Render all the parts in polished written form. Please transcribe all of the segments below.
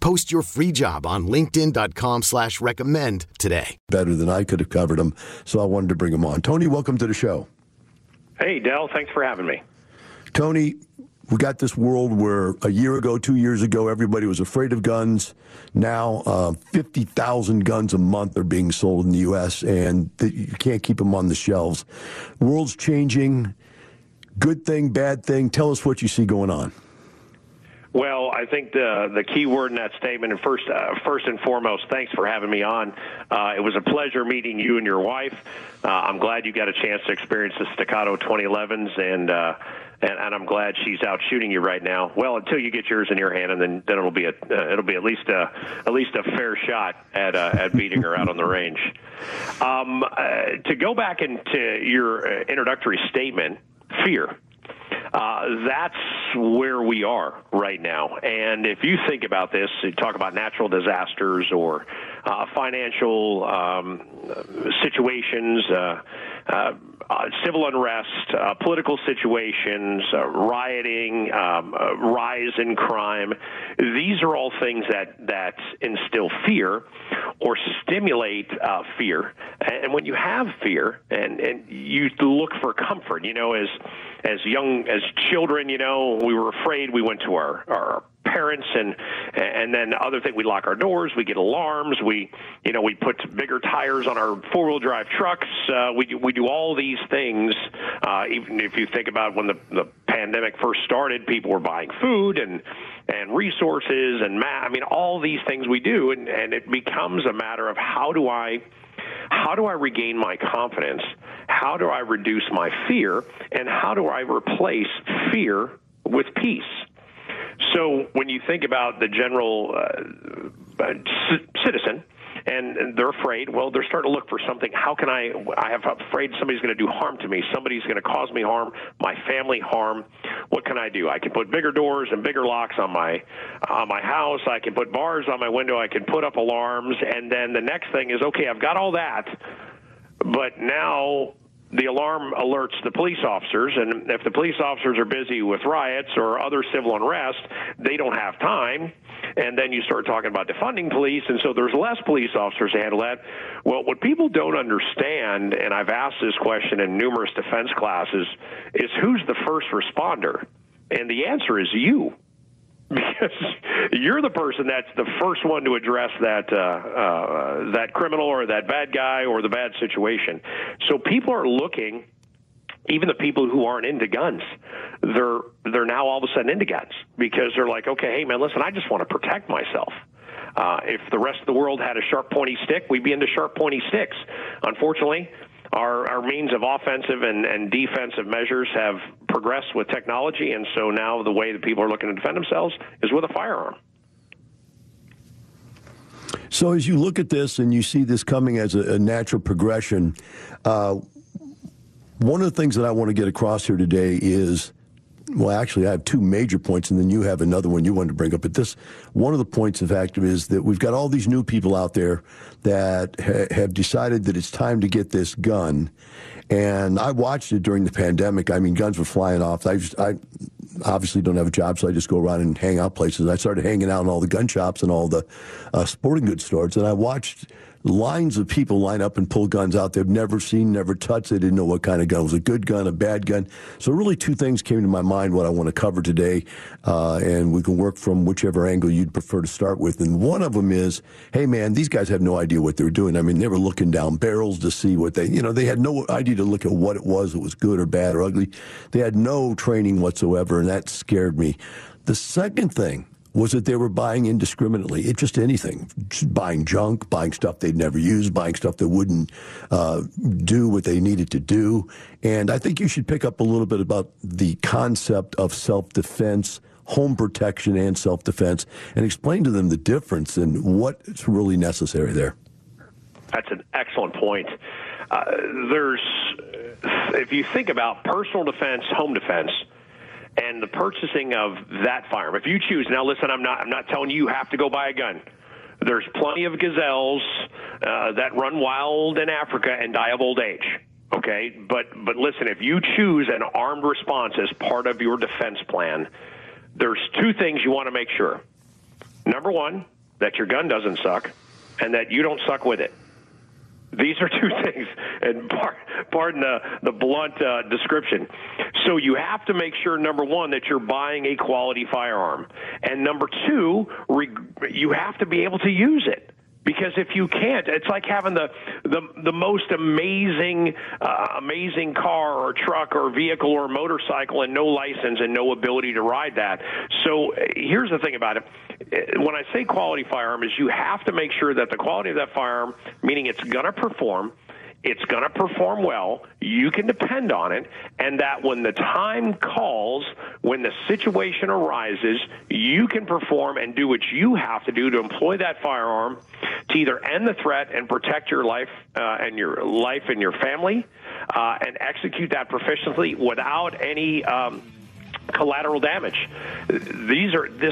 Post your free job on linkedin.com/recommend today. Better than I could have covered them, so I wanted to bring them on. Tony, welcome to the show. Hey, Del. Thanks for having me. Tony, we got this world where a year ago, 2 years ago, everybody was afraid of guns. Now, 50,000 guns a month are being sold in the U.S., and you can't keep them on the shelves. World's changing. Good thing, bad thing. Tell us what you see going on. Well, I think the key word in that statement, and first and foremost, thanks for having me on. It was a pleasure meeting you and your wife. I'm glad you got a chance to experience the Staccato 2011s, and I'm glad she's out shooting you right now. Well, until you get yours in your hand, and then it'll be at least a fair shot at beating her out on the range. To go back into your introductory statement, fear. That's where we are right now. And if you think about this, you talk about natural disasters or financial situations, civil unrest, political situations, rioting, rise in crime. These are all things that instill fear or stimulate fear. And when you have fear and you look for comfort, you know, as children, you know, we were afraid. We went to our parents and then other thing, we lock our doors, we get alarms, we put bigger tires on our four-wheel drive trucks. We do all these things. Even if you think about when the pandemic first started, people were buying food and resources and all these things we do, and it becomes a matter of how do I regain my confidence? How do I reduce my fear? And how do I replace fear with peace? So when you think about the general citizen, and they're afraid, well, they're starting to look for something. How can I have afraid somebody's going to do harm to me. Somebody's going to cause me harm, my family harm. What can I do? I can put bigger doors and bigger locks on my house. I can put bars on my window. I can put up alarms. And then the next thing is, okay, I've got all that, but now the alarm alerts the police officers, and if the police officers are busy with riots or other civil unrest, they don't have time. And then you start talking about defunding police, and so there's less police officers to handle that. Well, what people don't understand, and I've asked this question in numerous defense classes, is who's the first responder? And the answer is you. Because you're the person that's the first one to address that criminal or that bad guy or the bad situation. So people are looking, even the people who aren't into guns, they're now all of a sudden into guns because they're like, okay, hey, man, listen, I just want to protect myself. If the rest of the world had a sharp, pointy stick, we'd be into sharp, pointy sticks. Unfortunately, our means of offensive and defensive measures have progressed with technology, and so now the way that people are looking to defend themselves is with a firearm. So as you look at this and you see this coming as a natural progression, one of the things that I want to get across here today is, well, actually, I have two major points, and then you have another one you wanted to bring up. But this, one of the points, in fact, is that we've got all these new people out there that have decided that it's time to get this gun. And I watched it during the pandemic. I mean, guns were flying off. I obviously don't have a job, so I just go around and hang out places. I started hanging out in all the gun shops and all the sporting goods stores, and I watched Lines of people line up and pull guns out they've never seen, never touched. They didn't know what kind of gun. It was a good gun, a bad gun. So really two things came to my mind what I want to cover today, and we can work from whichever angle you'd prefer to start with. And one of them is, hey, man, these guys have no idea what they're doing. I mean, they were looking down barrels to see what they, you know, they had no idea to look at what it was good or bad or ugly. They had no training whatsoever, and that scared me. The second thing was that they were buying indiscriminately. It's just anything, just buying junk, buying stuff they'd never use, buying stuff that wouldn't do what they needed to do. And I think you should pick up a little bit about the concept of self-defense, home protection and self-defense, and explain to them the difference and what's really necessary there. That's an excellent point. If you think about personal defense, home defense, and the purchasing of that firearm. If you choose, now listen, I'm not telling you have to go buy a gun. There's plenty of gazelles that run wild in Africa and die of old age. Okay, but listen, if you choose an armed response as part of your defense plan, there's two things you want to make sure. Number one, that your gun doesn't suck, and that you don't suck with it. These are two things, and pardon the blunt description. So you have to make sure, number one, that you're buying a quality firearm. And number two, you have to be able to use it. Because if you can't, it's like having the most amazing car or truck or vehicle or motorcycle and no license and no ability to ride that. So here's the thing about it. When I say quality firearm is you have to make sure that the quality of that firearm, meaning it's going to perform, it's going to perform well, you can depend on it, and that when the time calls, when the situation arises, you can perform and do what you have to do to employ that firearm to either end the threat and protect your life and your family and execute that proficiently without any collateral damage. This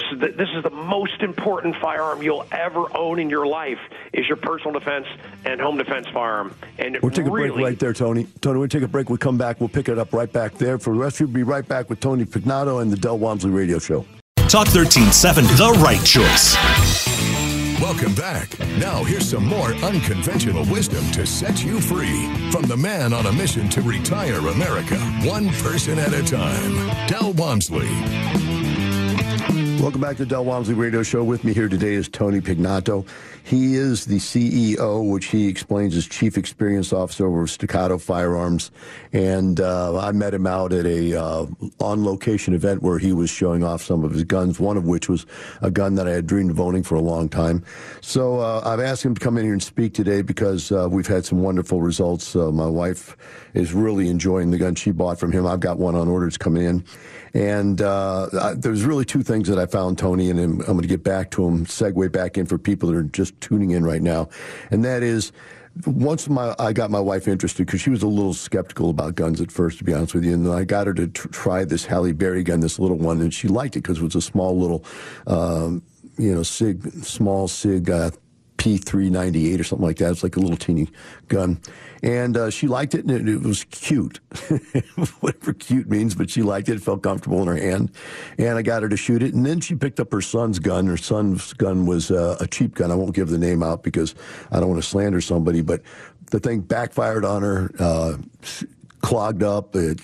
is the most important firearm you'll ever own in your life is your personal defense and home defense firearm. And we'll take a break right there, Tony. Tony, we'll take a break. We'll come back. We'll pick it up right back there. For the rest, we'll be right back with Tony Pignato and the Del Walmsley Radio Show. Talk 13-7, the right choice. Welcome back. Now here's some more unconventional wisdom to set you free from the man on a mission to retire America, one person at a time, Del Walmsley. Welcome back to Del Walmsley Radio Show. With me here today is Tony Pignato. He is the CEO, which he explains as Chief Experience Officer over Staccato Firearms. And I met him out at a on-location event where he was showing off some of his guns, one of which was a gun that I had dreamed of owning for a long time. So I've asked him to come in here and speak today because we've had some wonderful results. My wife is really enjoying the gun she bought from him. I've got one on orders coming in. And there's really two things that I found, Tony, and I'm going to get back to him, segue back in for people that are just tuning in right now. And that is, once I got my wife interested, because she was a little skeptical about guns at first, to be honest with you, and then I got her to try this Halle Berry gun, this little one, and she liked it because it was a small little, SIG P398 or something like that. It's like a little teeny gun. And she liked it, and it was cute. Whatever cute means, but she liked it. It felt comfortable in her hand. And I got her to shoot it. And then she picked up her son's gun. Her son's gun was a cheap gun. I won't give the name out because I don't want to slander somebody. But the thing backfired on her, clogged up. It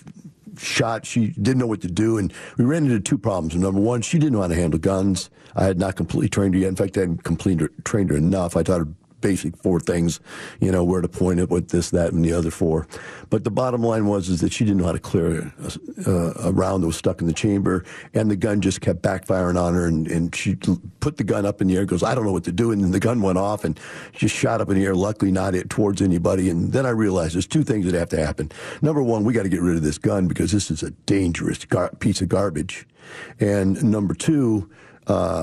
shot. She didn't know what to do. And we ran into two problems. Number one, she didn't know how to handle guns. I had not completely trained her yet. In fact, I hadn't completely trained her enough. I taught her basic four things, you know, where to point it with this, that, and the other four. But the bottom line was that she didn't know how to clear a round that was stuck in the chamber, and the gun just kept backfiring on her, and she put the gun up in the air, goes, I don't know what to do, and then the gun went off and just shot up in the air, luckily not towards anybody. And then I realized there's two things that have to happen. Number one, we got to get rid of this gun because this is a dangerous piece of garbage. And number two,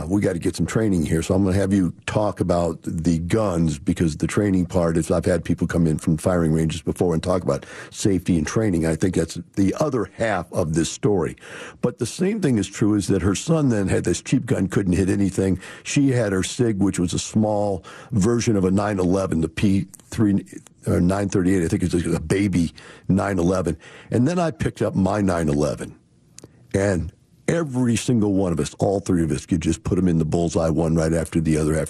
we got to get some training here. So I'm going to have you talk about the guns because the training part is I've had people come in from firing ranges before and talk about safety and training. I think that's the other half of this story. But the same thing is true is that her son then had this cheap gun, couldn't hit anything. She had her SIG, which was a small version of a 911, the P3 or 938. I think it's a baby 911. And then I picked up my 911 and Every single one of us, all three of us, could just put them in the bullseye one right after the other.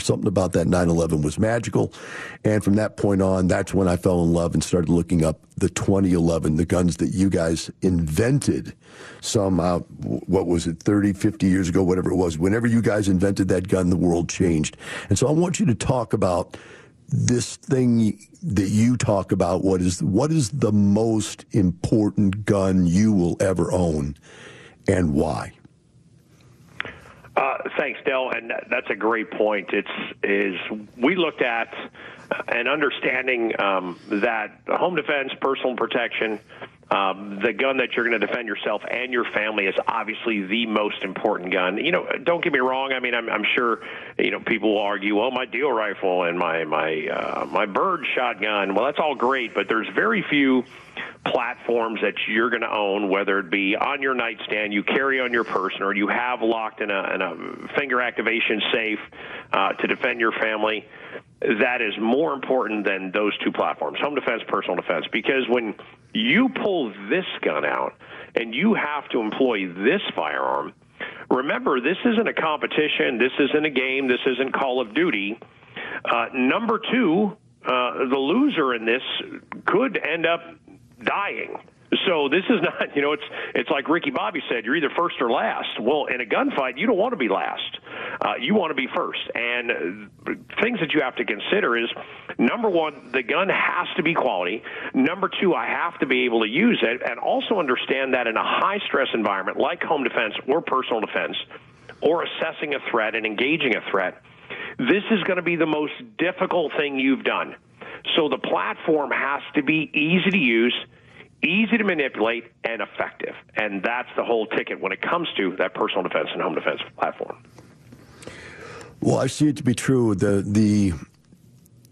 Something about that 9/11 was magical. And from that point on, that's when I fell in love and started looking up the 2011, the guns that you guys invented somehow, what was it, 30, 50 years ago, whatever it was. Whenever you guys invented that gun, the world changed. And so I want you to talk about this thing that you talk about. What is the most important gun you will ever own? And why? Thanks, Del, and that's a great point. We looked at an understanding that home defense, personal protection, the gun that you're going to defend yourself and your family is obviously the most important gun. You know, don't get me wrong. I mean, I'm sure, you know, people will argue, well, my deal rifle and my bird shotgun. Well, that's all great, but there's very few platforms that you're going to own, whether it be on your nightstand, you carry on your person, or you have locked in a finger activation safe to defend your family. That is more important than those two platforms, home defense, personal defense, because when you pull this gun out and you have to employ this firearm, remember, this isn't a competition. This isn't a game. This isn't Call of Duty. Number two, the loser in this could end up dying. So this is not, you know, it's like Ricky Bobby said, you're either first or last. Well, in a gunfight, you don't want to be last. You want to be first. And things that you have to consider is, number one, the gun has to be quality. Number two, I have to be able to use it, and also understand that in a high-stress environment like home defense or personal defense, or assessing a threat and engaging a threat, this is going to be the most difficult thing you've done. So the platform has to be easy to use, easy to manipulate, and effective. And that's the whole ticket when it comes to that personal defense and home defense platform. Well, I see it to be true.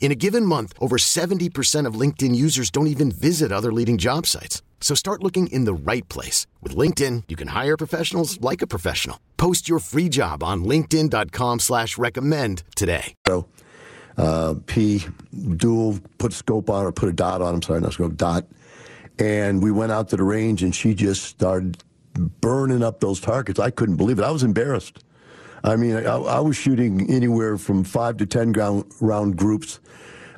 In a given month, over 70% of LinkedIn users don't even visit other leading job sites. So start looking in the right place. With LinkedIn, you can hire professionals like a professional. Post your free job on linkedin.com/recommend today. So, P, dual, put a scope on, or put a dot on, I'm sorry, not scope, dot. And we went out to the range, and she just started burning up those targets. I couldn't believe it. I was embarrassed. I mean, I was shooting anywhere from 5 to 10 round groups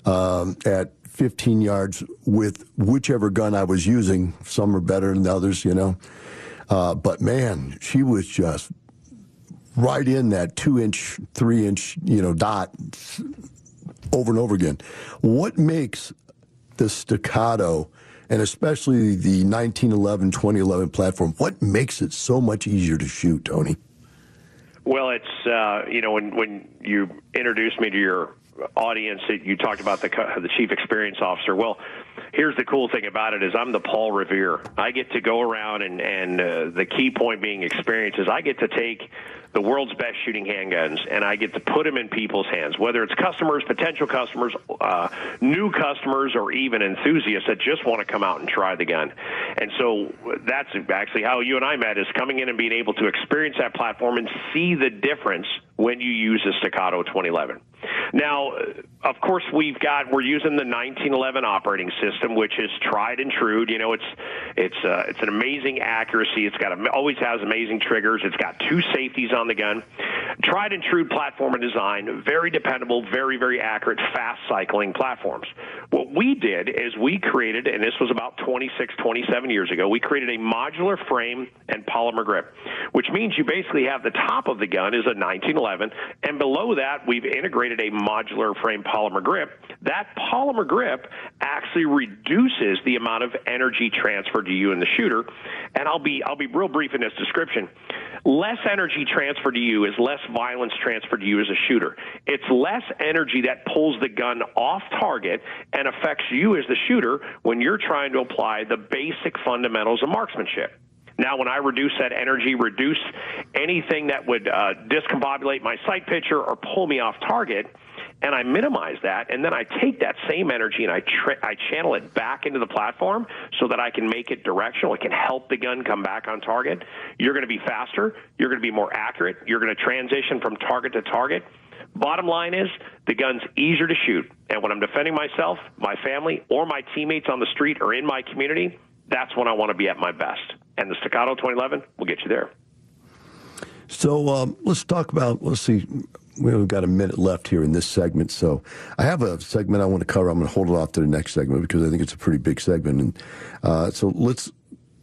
at 15 yards with whichever gun I was using. Some are better than others, you know. But man, she was just right in that 2-inch, 3-inch, you know, dot over and over again. What makes the Staccato, and especially the 1911, 2011 platform, what makes it so much easier to shoot, Tony? Well, it's, you know, when you introduced me to your audience, you talked about the chief experience officer. Well, here's the cool thing about it is I'm the Paul Revere. I get to go around, and the key point being experience is I get to take the world's best shooting handguns, and I get to put them in people's hands, whether it's customers, potential customers, new customers, or even enthusiasts that just want to come out and try the gun. And so that's actually how you and I met, is coming in and being able to experience that platform and see the difference when you use the Staccato 2011. Now, of course, we're using the 1911 operating system, which is tried and true. You know, it's an amazing accuracy. It's got always has amazing triggers. It's got two safeties on the gun. Tried and true platform and design, very dependable, very, very accurate, fast cycling platforms. What we did is we created, and this was about 26, 27 years ago, we created a modular frame and polymer grip, which means you basically have the top of the gun is a 1911, and below that we've integrated a modular frame polymer grip. That polymer grip actually reduces the amount of energy transferred to you and the shooter. And I'll be real brief in this description. Less energy transferred to you is less violence transferred to you as a shooter. It's less energy that pulls the gun off target and affects you as the shooter when you're trying to apply the basic fundamentals of marksmanship. Now, when I reduce that energy, reduce anything that would discombobulate my sight picture or pull me off target, and I minimize that, and then I take that same energy and I channel it back into the platform so that I can make it directional. It can help the gun come back on target. You're going to be faster. You're going to be more accurate. You're going to transition from target to target. Bottom line is the gun's easier to shoot, and when I'm defending myself, my family, or my teammates on the street or in my community, that's when I want to be at my best. And the Staccato 2011 will get you there. So let's talk about, let's see, we've got a minute left here in this segment. So I have a segment I want to cover. I'm going to hold it off to the next segment because I think it's a pretty big segment. And so let's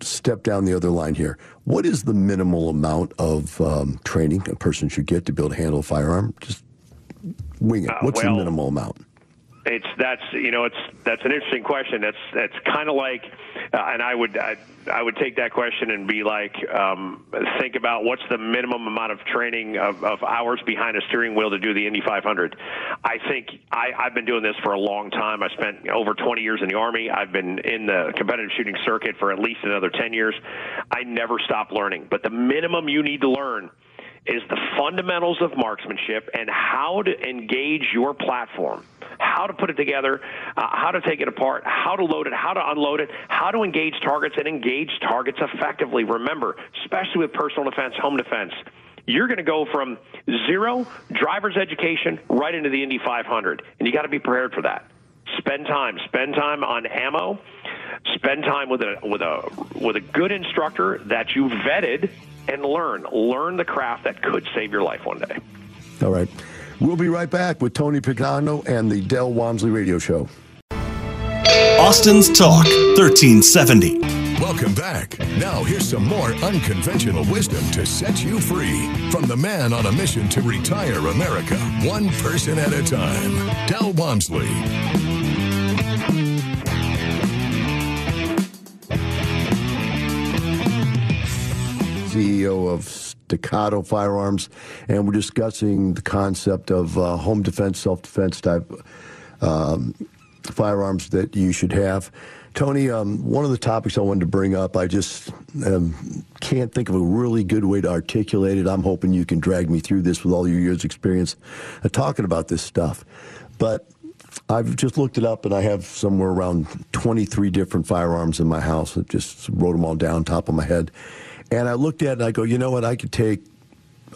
step down the other line here. What is the minimal amount of training a person should get to be able to handle a firearm? Just wing it. What's the minimal amount? That's an interesting question. That's kind of like, and I would take that question and be like, think about what's the minimum amount of training of hours behind a steering wheel to do the Indy 500. I think I've been doing this for a long time. I spent over 20 years in the Army. I've been in the competitive shooting circuit for at least another 10 years. I never stop learning, but the minimum you need to learn is the fundamentals of marksmanship and how to engage your platform, how to put it together, how to take it apart, how to load it, how to unload it, how to engage targets and engage targets effectively. Remember, especially with personal defense, home defense, you're going to go from zero driver's education right into the Indy 500, and you got to be prepared for that. Spend time on ammo, spend time with a good instructor that you vetted, and learn the craft that could save your life one day. All right. We'll be right back with Tony Pignato and the Del Walmsley Radio Show. Austin's Talk 1370. Welcome back. Now here's some more unconventional wisdom to set you free from the man on a mission to retire America, one person at a time, Del Walmsley. CEO of Staccato Firearms, and we're discussing the concept of home defense, self-defense type firearms that you should have. Tony, one of the topics I wanted to bring up, I just can't think of a really good way to articulate it. I'm hoping you can drag me through this with all your years' experience talking about this stuff. But I've just looked it up, and I have somewhere around 23 different firearms in my house. I just wrote them all down top of my head. And I looked at it and I go, you know what, I could take,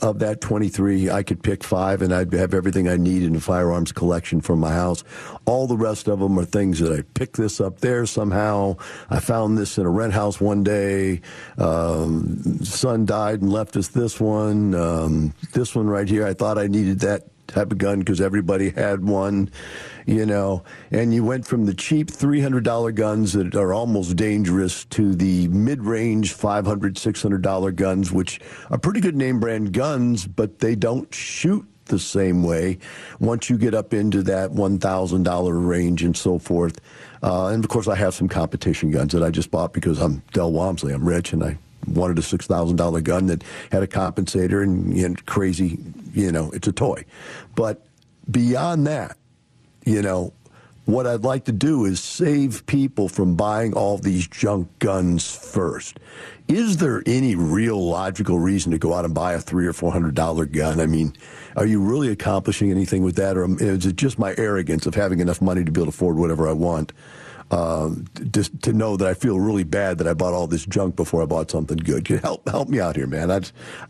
of that 23, I could pick 5 and I'd have everything I need in a firearms collection from my house. All the rest of them are things that I picked this up there somehow. I found this in a rent house one day. Son died and left us this one. This one right here, I thought I needed that type of gun because everybody had one, you know. And you went from the cheap $300 guns that are almost dangerous to the mid-range $500, $600 guns, which are pretty good name brand guns, but they don't shoot the same way once you get up into that $1,000 range and so forth. And of course I have some competition guns that I just bought because I'm Del Walmsley, I'm rich, and I wanted a $6,000 gun that had a compensator and crazy, you know, it's a toy. But beyond that, you know, what I'd like to do is save people from buying all these junk guns first. Is there any real logical reason to go out and buy a $300 or $400 gun? I mean, are you really accomplishing anything with that? Or is it just my arrogance of having enough money to be able to afford whatever I want? Just to know that I feel really bad that I bought all this junk before I bought something good. Help me out here, man. I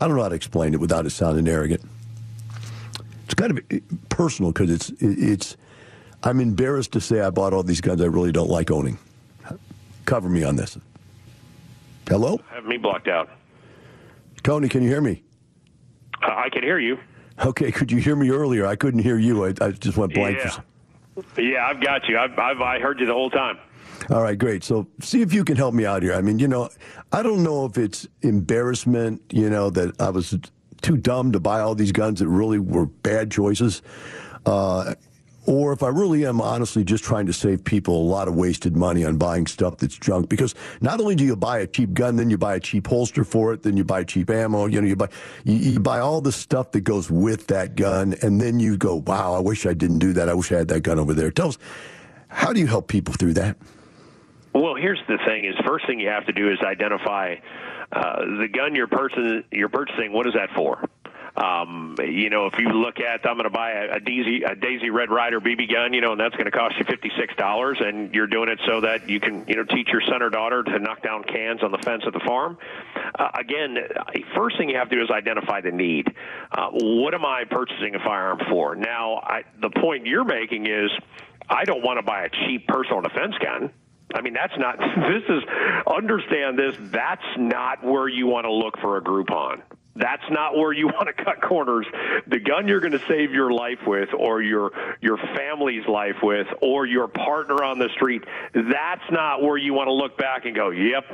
don't know how to explain it without it sounding arrogant. It's kind of personal because it's I'm embarrassed to say I bought all these guns I really don't like owning. Cover me on this. Hello? Have me blocked out. Tony, can you hear me? I can hear you. Okay, could you hear me earlier? I couldn't hear you. I just went blank. Yeah. Yeah, I've got you. I heard you the whole time. All right, great. So see if you can help me out here. I mean, you know, I don't know if it's embarrassment, you know, that I was too dumb to buy all these guns that really were bad choices, or if I really am honestly just trying to save people a lot of wasted money on buying stuff that's junk. Because not only do you buy a cheap gun, then you buy a cheap holster for it, then you buy cheap ammo, you know, you buy all the stuff that goes with that gun, and then you go, wow, I wish I didn't do that. I wish I had that gun over there. Tell us, how do you help people through that? Well, here's the thing is first thing you have to do is identify the gun you're purchasing, what is that for? You know, if you look at, I'm going to buy a Daisy Red Ryder BB gun, you know, and that's going to cost you $56, and you're doing it so that you can, you know, teach your son or daughter to knock down cans on the fence at the farm. Again, first thing you have to do is identify the need. What am I purchasing a firearm for? Now, the point you're making is I don't want to buy a cheap personal defense gun. I mean, that's not, understand this, that's not where you want to look for a Groupon. That's not where you want to cut corners. The gun you're going to save your life with, or your family's life with, or your partner on the street, that's not where you want to look back and go, yep,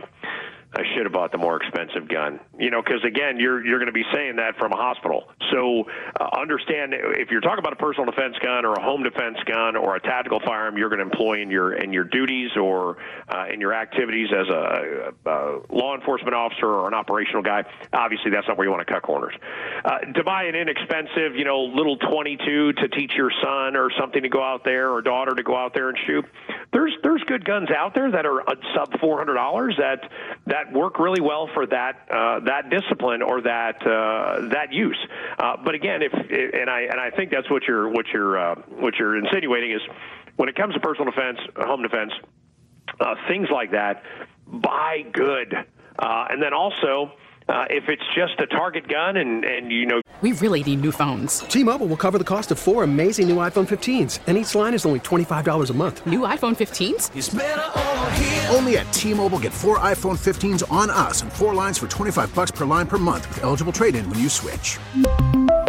I should have bought the more expensive gun. You know, because again, you're going to be saying that from a hospital. So understand, if you're talking about a personal defense gun or a home defense gun or a tactical firearm you're going to employ in your duties or in your activities as a law enforcement officer or an operational guy, obviously that's not where you want to cut corners. To buy an inexpensive, you know, little .22 to teach your son or something to go out there or daughter to go out there and shoot. There's good guns out there that are sub $400 that work really well for that discipline or that use. But again, I think that's what you're insinuating is when it comes to personal defense, home defense, things like that, buy good. And then also, if it's just a target gun and you know. We really need new phones. T-Mobile will cover the cost of four amazing new iPhone 15s, and each line is only $25 a month. New iPhone 15s? It's better over here. Only at T-Mobile, get four iPhone 15s on us and four lines for $25 per line per month with eligible trade-in when you switch.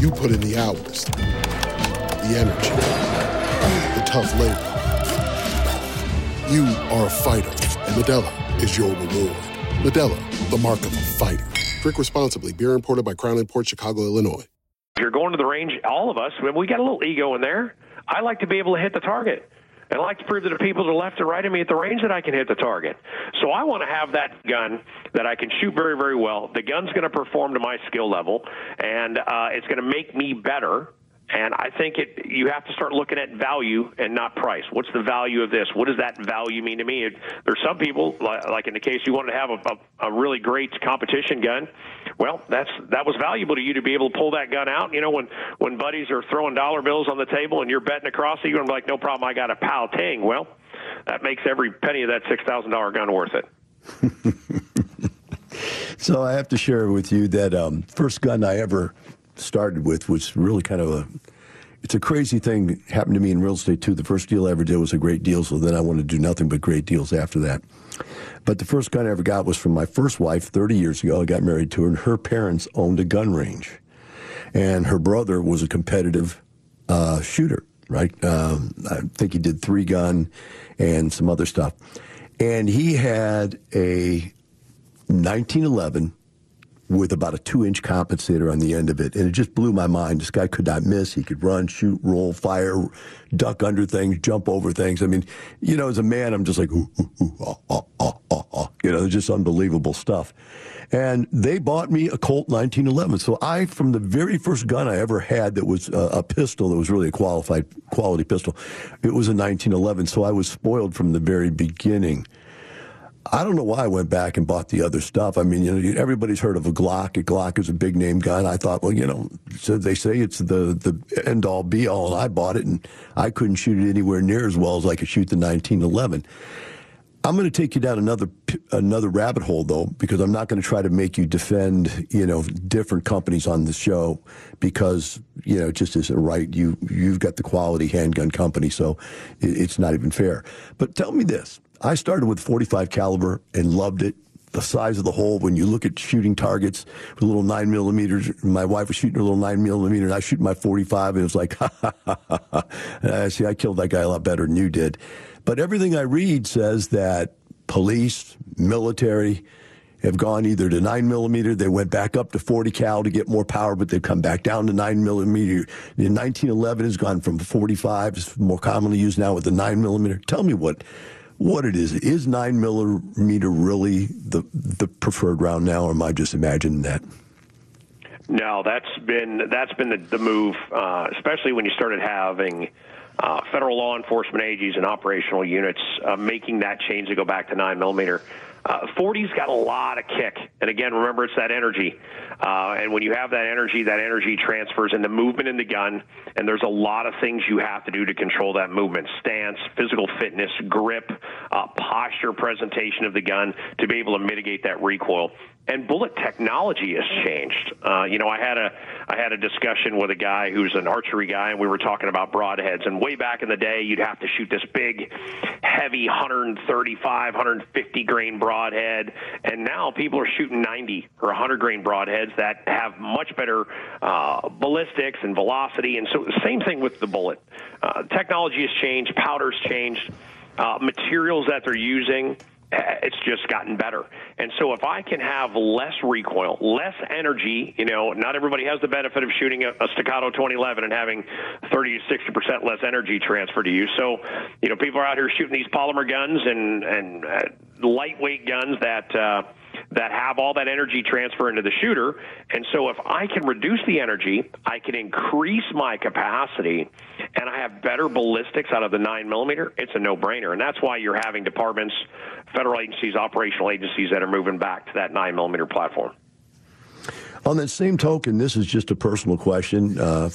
You put in the hours, the energy, the tough labor. You are a fighter, and Modelo is your reward. Modelo, the mark of a fighter. Drink responsibly. Beer imported by Crown Imports, Chicago, Illinois. If you're going to the range, all of us, we got a little ego in there. I like to be able to hit the target. And I like to prove to the people to the left and right of me at the range that I can hit the target. So I want to have that gun that I can shoot very, very well. The gun's going to perform to my skill level, and it's going to make me better. And I think you have to start looking at value and not price. What's the value of this? What does that value mean to me? There's some people, like in the case you wanted to have a really great competition gun. Well, that was valuable to you to be able to pull that gun out. You know, when buddies are throwing dollar bills on the table and you're betting across it, you're going to be like, no problem, I got a pow ting. Well, that makes every penny of that $6,000 gun worth it. So I have to share with you that first gun I ever started with was really kind of it's a crazy thing that happened to me in real estate too. The first deal I ever did was a great deal, so then I wanted to do nothing but great deals after that. But the first gun I ever got was from my first wife 30 years ago. I got married to her, and her parents owned a gun range. And her brother was a competitive shooter, right? I think he did 3-gun and some other stuff. And he had a 1911 with about a 2-inch compensator on the end of it. And it just blew my mind. This guy could not miss. He could run, shoot, roll, fire, duck under things, jump over things. I mean, you know, as a man, I'm just like, ooh, ooh, ooh, ah, ah, ah, ah, ah. You know, just unbelievable stuff. And they bought me a Colt 1911. So I, from the very first gun I ever had that was a pistol, that was really a qualified quality pistol, it was a 1911. So I was spoiled from the very beginning. I don't know why I went back and bought the other stuff. I mean, you know, everybody's heard of a Glock. A Glock is a big name gun. I thought, well, you know, so they say it's the end all be all. And I bought it, and I couldn't shoot it anywhere near as well as I could shoot the 1911. I'm going to take you down another rabbit hole, though, because I'm not going to try to make you defend, you know, different companies on the show, because, you know, it just isn't right. You've got the quality handgun company, so it's not even fair. But tell me this. I started with 45 caliber and loved it. The size of the hole, when you look at shooting targets with little 9mm, my wife was shooting her little 9mm, and I shoot my 45, and it was like, ha, ha, ha, ha, ha. And I see, I killed that guy a lot better than you did. But everything I read says that police, military have gone either to 9mm, they went back up to 40 cal to get more power, but they've come back down to 9mm. The 1911 has gone from 45, it's more commonly used now, with the 9mm. Tell me what it is. Is 9mm really the preferred round now, or am I just imagining that? No, that's been the move, especially when you started having federal law enforcement agencies and operational units making that change to go back to 9mm. 40's got a lot of kick, and again, remember, it's that energy. And when you have that energy transfers into movement in the gun, and there's a lot of things you have to do to control that movement: stance, physical fitness, grip, posture, presentation of the gun to be able to mitigate that recoil. And bullet technology has changed. You know, I had a discussion with a guy who's an archery guy, and we were talking about broadheads. And way back in the day, you'd have to shoot this big, heavy 135, 150 grain broadhead, and now people are shooting 90 or 100 grain broadheads that have much better ballistics and velocity. And so, same thing with the bullet. Technology has changed, powder's changed, materials that they're using. It's just gotten better. And so if I can have less recoil, less energy, you know, not everybody has the benefit of shooting a Staccato 2011 and having 30 to 60% less energy transfer to you. So, you know, people are out here shooting these polymer guns and lightweight guns that have all that energy transfer into the shooter. And so if I can reduce the energy, I can increase my capacity, and I have better ballistics out of the 9mm, it's a no-brainer. And that's why you're having departments, federal agencies, operational agencies that are moving back to that 9mm platform. On that same token, this is just a personal question.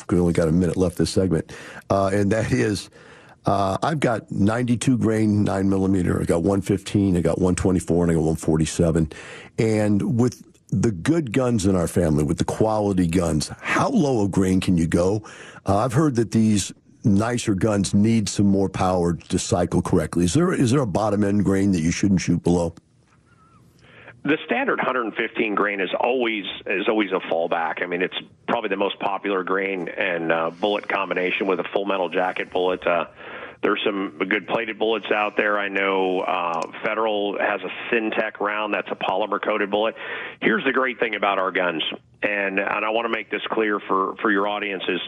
We only got a minute left this segment. And that is, I've got 92 grain 9mm, I got 115, I got 124, and I got 147. And with the good guns in our family, with the quality guns, how low a grain can you go? I've heard that these nicer guns need some more power to cycle correctly. Is there a bottom end grain that you shouldn't shoot below? The standard 115 grain is always a fallback. I mean, it's probably the most popular grain and bullet combination with a full metal jacket bullet. There's some good plated bullets out there. I know Federal has a SynTech round that's a polymer-coated bullet. Here's the great thing about our guns, and I want to make this clear for your audiences.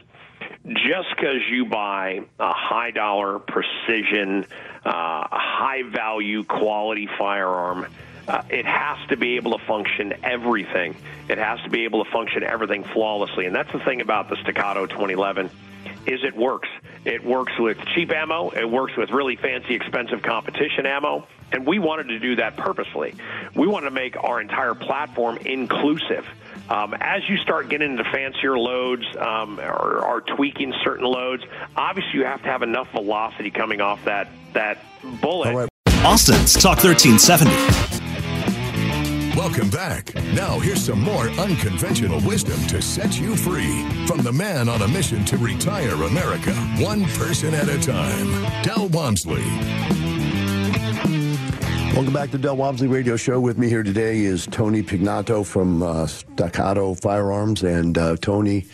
Just because you buy a high-dollar, precision, high-value, quality firearm, it has to be able to function everything. It has to be able to function everything flawlessly. And that's the thing about the Staccato 2011 is it works. It works with cheap ammo. It works with really fancy, expensive competition ammo. And we wanted to do that purposely. We wanted to make our entire platform inclusive. As you start getting into fancier loads or tweaking certain loads, obviously you have to have enough velocity coming off that bullet. Right. Austin's Talk 1370. Welcome back. Now here's some more unconventional wisdom to set you free from the man on a mission to retire America, one person at a time, Del Walmsley. Welcome back to Del Walmsley Radio Show. With me here today is Tony Pignato from Staccato Firearms. And Tony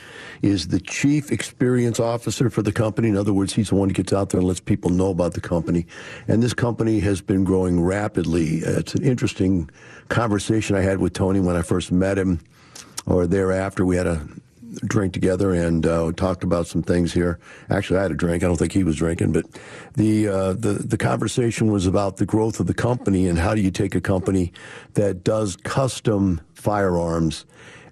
is the chief experience officer for the company. In other words, he's the one who gets out there and lets people know about the company. And this company has been growing rapidly. It's an interesting conversation I had with Tony when I first met him, or thereafter. We had a drink together and talked about some things here. Actually, I had a drink. I don't think he was drinking, but the conversation was about the growth of the company and how do you take a company that does custom firearms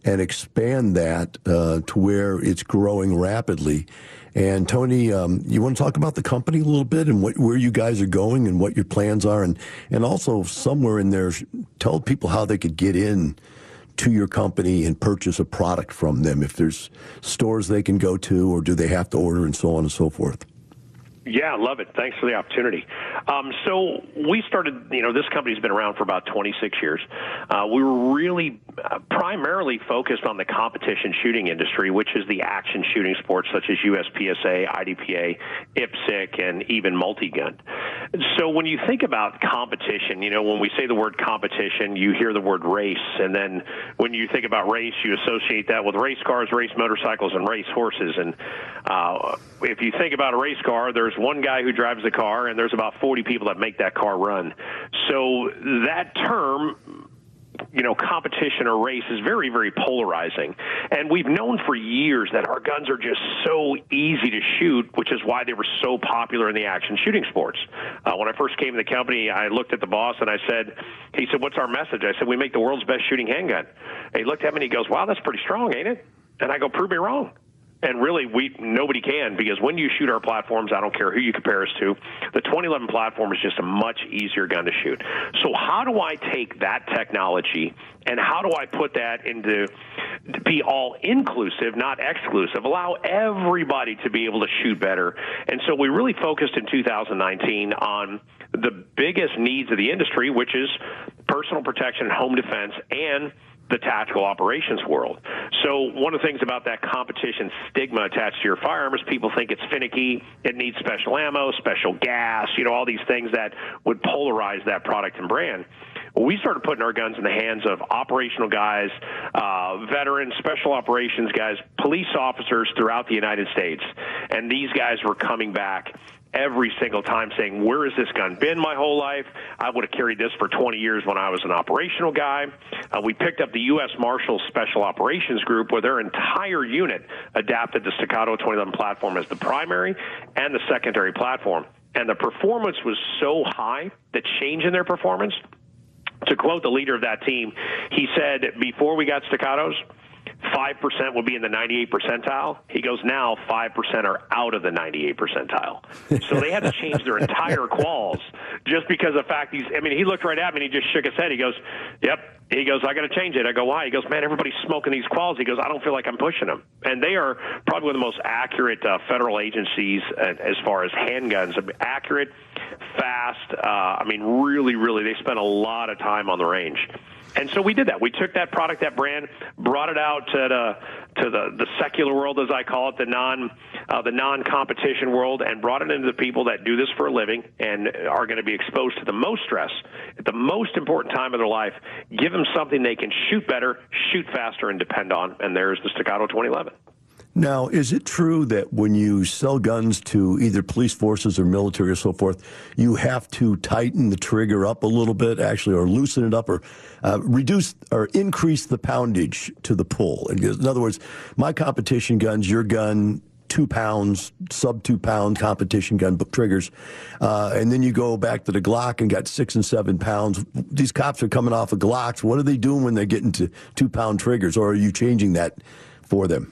and expand that to where it's growing rapidly. And Tony, you want to talk about the company a little bit and where you guys are going and what your plans are, and also somewhere in there, tell people how they could get in to your company and purchase a product from them, if there's stores they can go to, or do they have to order, and so on and so forth. Yeah, love it. Thanks for the opportunity. So we started, this company's been around for about 26 years. We were really primarily focused on the competition shooting industry, which is the action shooting sports such as USPSA, IDPA, IPSC, and even multi-gun. So when you think about competition, when we say the word competition, you hear the word race. And then when you think about race, you associate that with race cars, race motorcycles, and race horses. And if you think about a race car, there's one guy who drives the car, and there's about 40 people that make that car run. So that term, competition or race, is very, very polarizing. And we've known for years that our guns are just so easy to shoot, which is why they were so popular in the action shooting sports. When I first came to the company, I looked at the boss and I said, he said, "What's our message?" I said, "We make the world's best shooting handgun." And he looked at me and he goes, "Wow, that's pretty strong, ain't it?" And I go, "Prove me wrong." And really, nobody can, because when you shoot our platforms, I don't care who you compare us to, the 2011 platform is just a much easier gun to shoot. So how do I take that technology and how do I put that into to be all-inclusive, not exclusive, allow everybody to be able to shoot better? And so we really focused in 2019 on the biggest needs of the industry, which is personal protection and home defense and the tactical operations world. So one of the things about that competition stigma attached to your firearm is people think it's finicky, it needs special ammo, special gas, all these things that would polarize that product and brand. We started putting our guns in the hands of operational guys, veterans, special operations guys, police officers throughout the United States. And these guys were coming back every single time saying, "Where has this gun been my whole life? I would have carried this for 20 years when I was an operational guy." We picked up the U.S. Marshals Special Operations Group, where their entire unit adapted the Staccato 2011 platform as the primary and the secondary platform. And the performance was so high, the change in their performance, to quote the leader of that team, he said, "Before we got Staccatos, 5% would be in the 98th percentile. He goes, now 5% are out of the 98th percentile." So they had to change their entire quals just because of the fact he looked right at me and he just shook his head. He goes, "Yep." He goes, "I got to change it." I go, "Why?" He goes, "Man, everybody's smoking these quals." He goes, "I don't feel like I'm pushing them." And they are probably one of the most accurate federal agencies as far as handguns. Accurate, fast. Really, really, they spent a lot of time on the range. And so we did that. We took that product, that brand, brought it out to the secular world, as I call it, the non-competition world, and brought it into the people that do this for a living and are going to be exposed to the most stress at the most important time of their life. Give them something they can shoot better, shoot faster, and depend on, and there's the Staccato 2011. Now, is it true that when you sell guns to either police forces or military or so forth, you have to tighten the trigger up a little bit, actually, or loosen it up, or reduce or increase the poundage to the pull? In other words, my competition guns, your gun, 2 pounds, sub 2 pound competition gun triggers. And then you go back to the Glock and got 6 and 7 pounds. These cops are coming off of Glocks. What are they doing when they're getting to 2 pound triggers? Or are you changing that for them?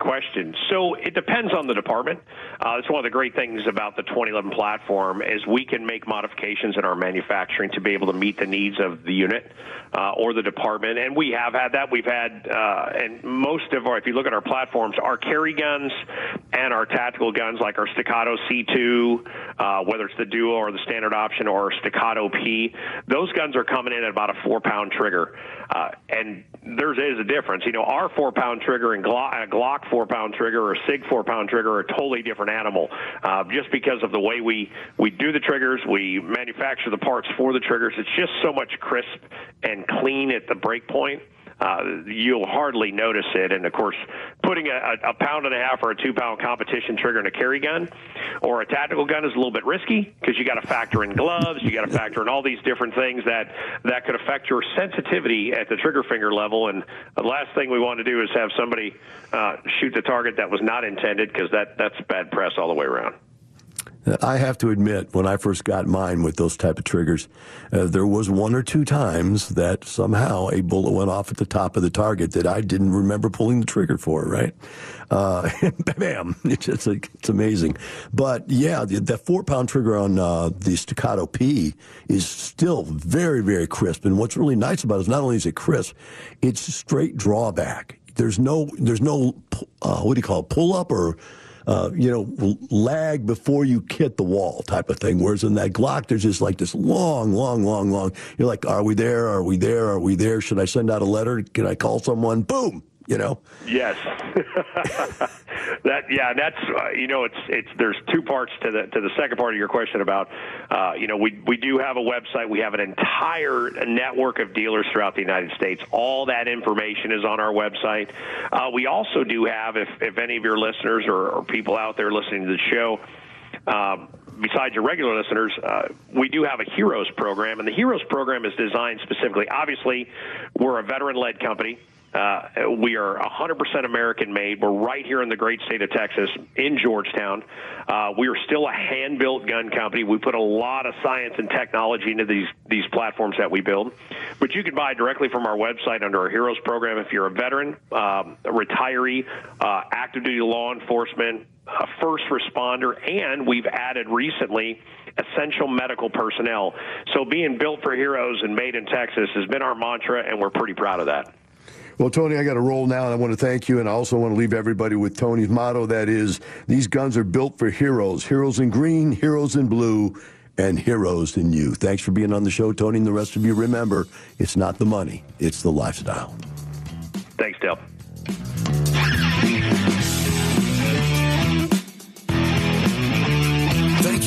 question. So it depends on the department. That's one of the great things about the 2011 platform is we can make modifications in our manufacturing to be able to meet the needs of the unit or the department. And we have had that. We've had, and most of our, if you look at our platforms, our carry guns and our tactical guns like our Staccato C2, whether it's the Duo or the standard option or Staccato P, those guns are coming in at about a 4-pound trigger. And there is a difference. You know, our 4-pound trigger and a Glock 4-pound trigger or a SIG 4-pound trigger are a totally different animal just because of the way we do the triggers, we manufacture the parts for the triggers. It's just so much crisp and clean at the break point. You'll hardly notice it. And, of course, putting a pound-and-a-half or a 2-pound competition trigger in a carry gun or a tactical gun is a little bit risky because you got to factor in gloves, you got to factor in all these different things that could affect your sensitivity at the trigger finger level. And the last thing we want to do is have somebody shoot the target that was not intended because that's bad press all the way around. I have to admit, when I first got mine with those type of triggers, there was one or two times that somehow a bullet went off at the top of the target that I didn't remember pulling the trigger for, right? Bam! It's just like, it's amazing. But yeah, the 4-pound trigger on the Staccato P is still very, very crisp. And what's really nice about it is not only is it crisp, it's straight drawback. There's no what do you call it, pull up or lag before you hit the wall type of thing. Whereas in that Glock, there's just like this long. You're like, are we there? Are we there? Are we there? Should I send out a letter? Can I call someone? Boom. You know? Yes. That's there's two parts to the second part of your question about we do have a website. We have an entire network of dealers throughout the United States. All that information is on our website. We also do have, if any of your listeners or people out there listening to the show, besides your regular listeners, we do have a Heroes program, and the Heroes program is designed specifically. Obviously, we're a veteran-led company. We are 100% American-made. We're right here in the great state of Texas, in Georgetown. We are still a hand-built gun company. We put a lot of science and technology into these platforms that we build. But you can buy directly from our website under our Heroes program if you're a veteran, a retiree, active-duty law enforcement, a first responder, and we've added recently essential medical personnel. So being built for heroes and made in Texas has been our mantra, and we're pretty proud of that. Well, Tony, I got to roll now, and I want to thank you, and I also want to leave everybody with Tony's motto, that is, these guns are built for heroes. Heroes in green, heroes in blue, and heroes in you. Thanks for being on the show, Tony, and the rest of you. Remember, it's not the money, it's the lifestyle. Thanks, Dale. Thank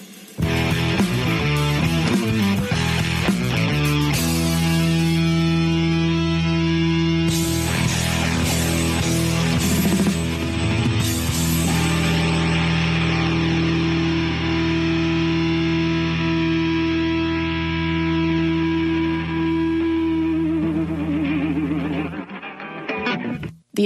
The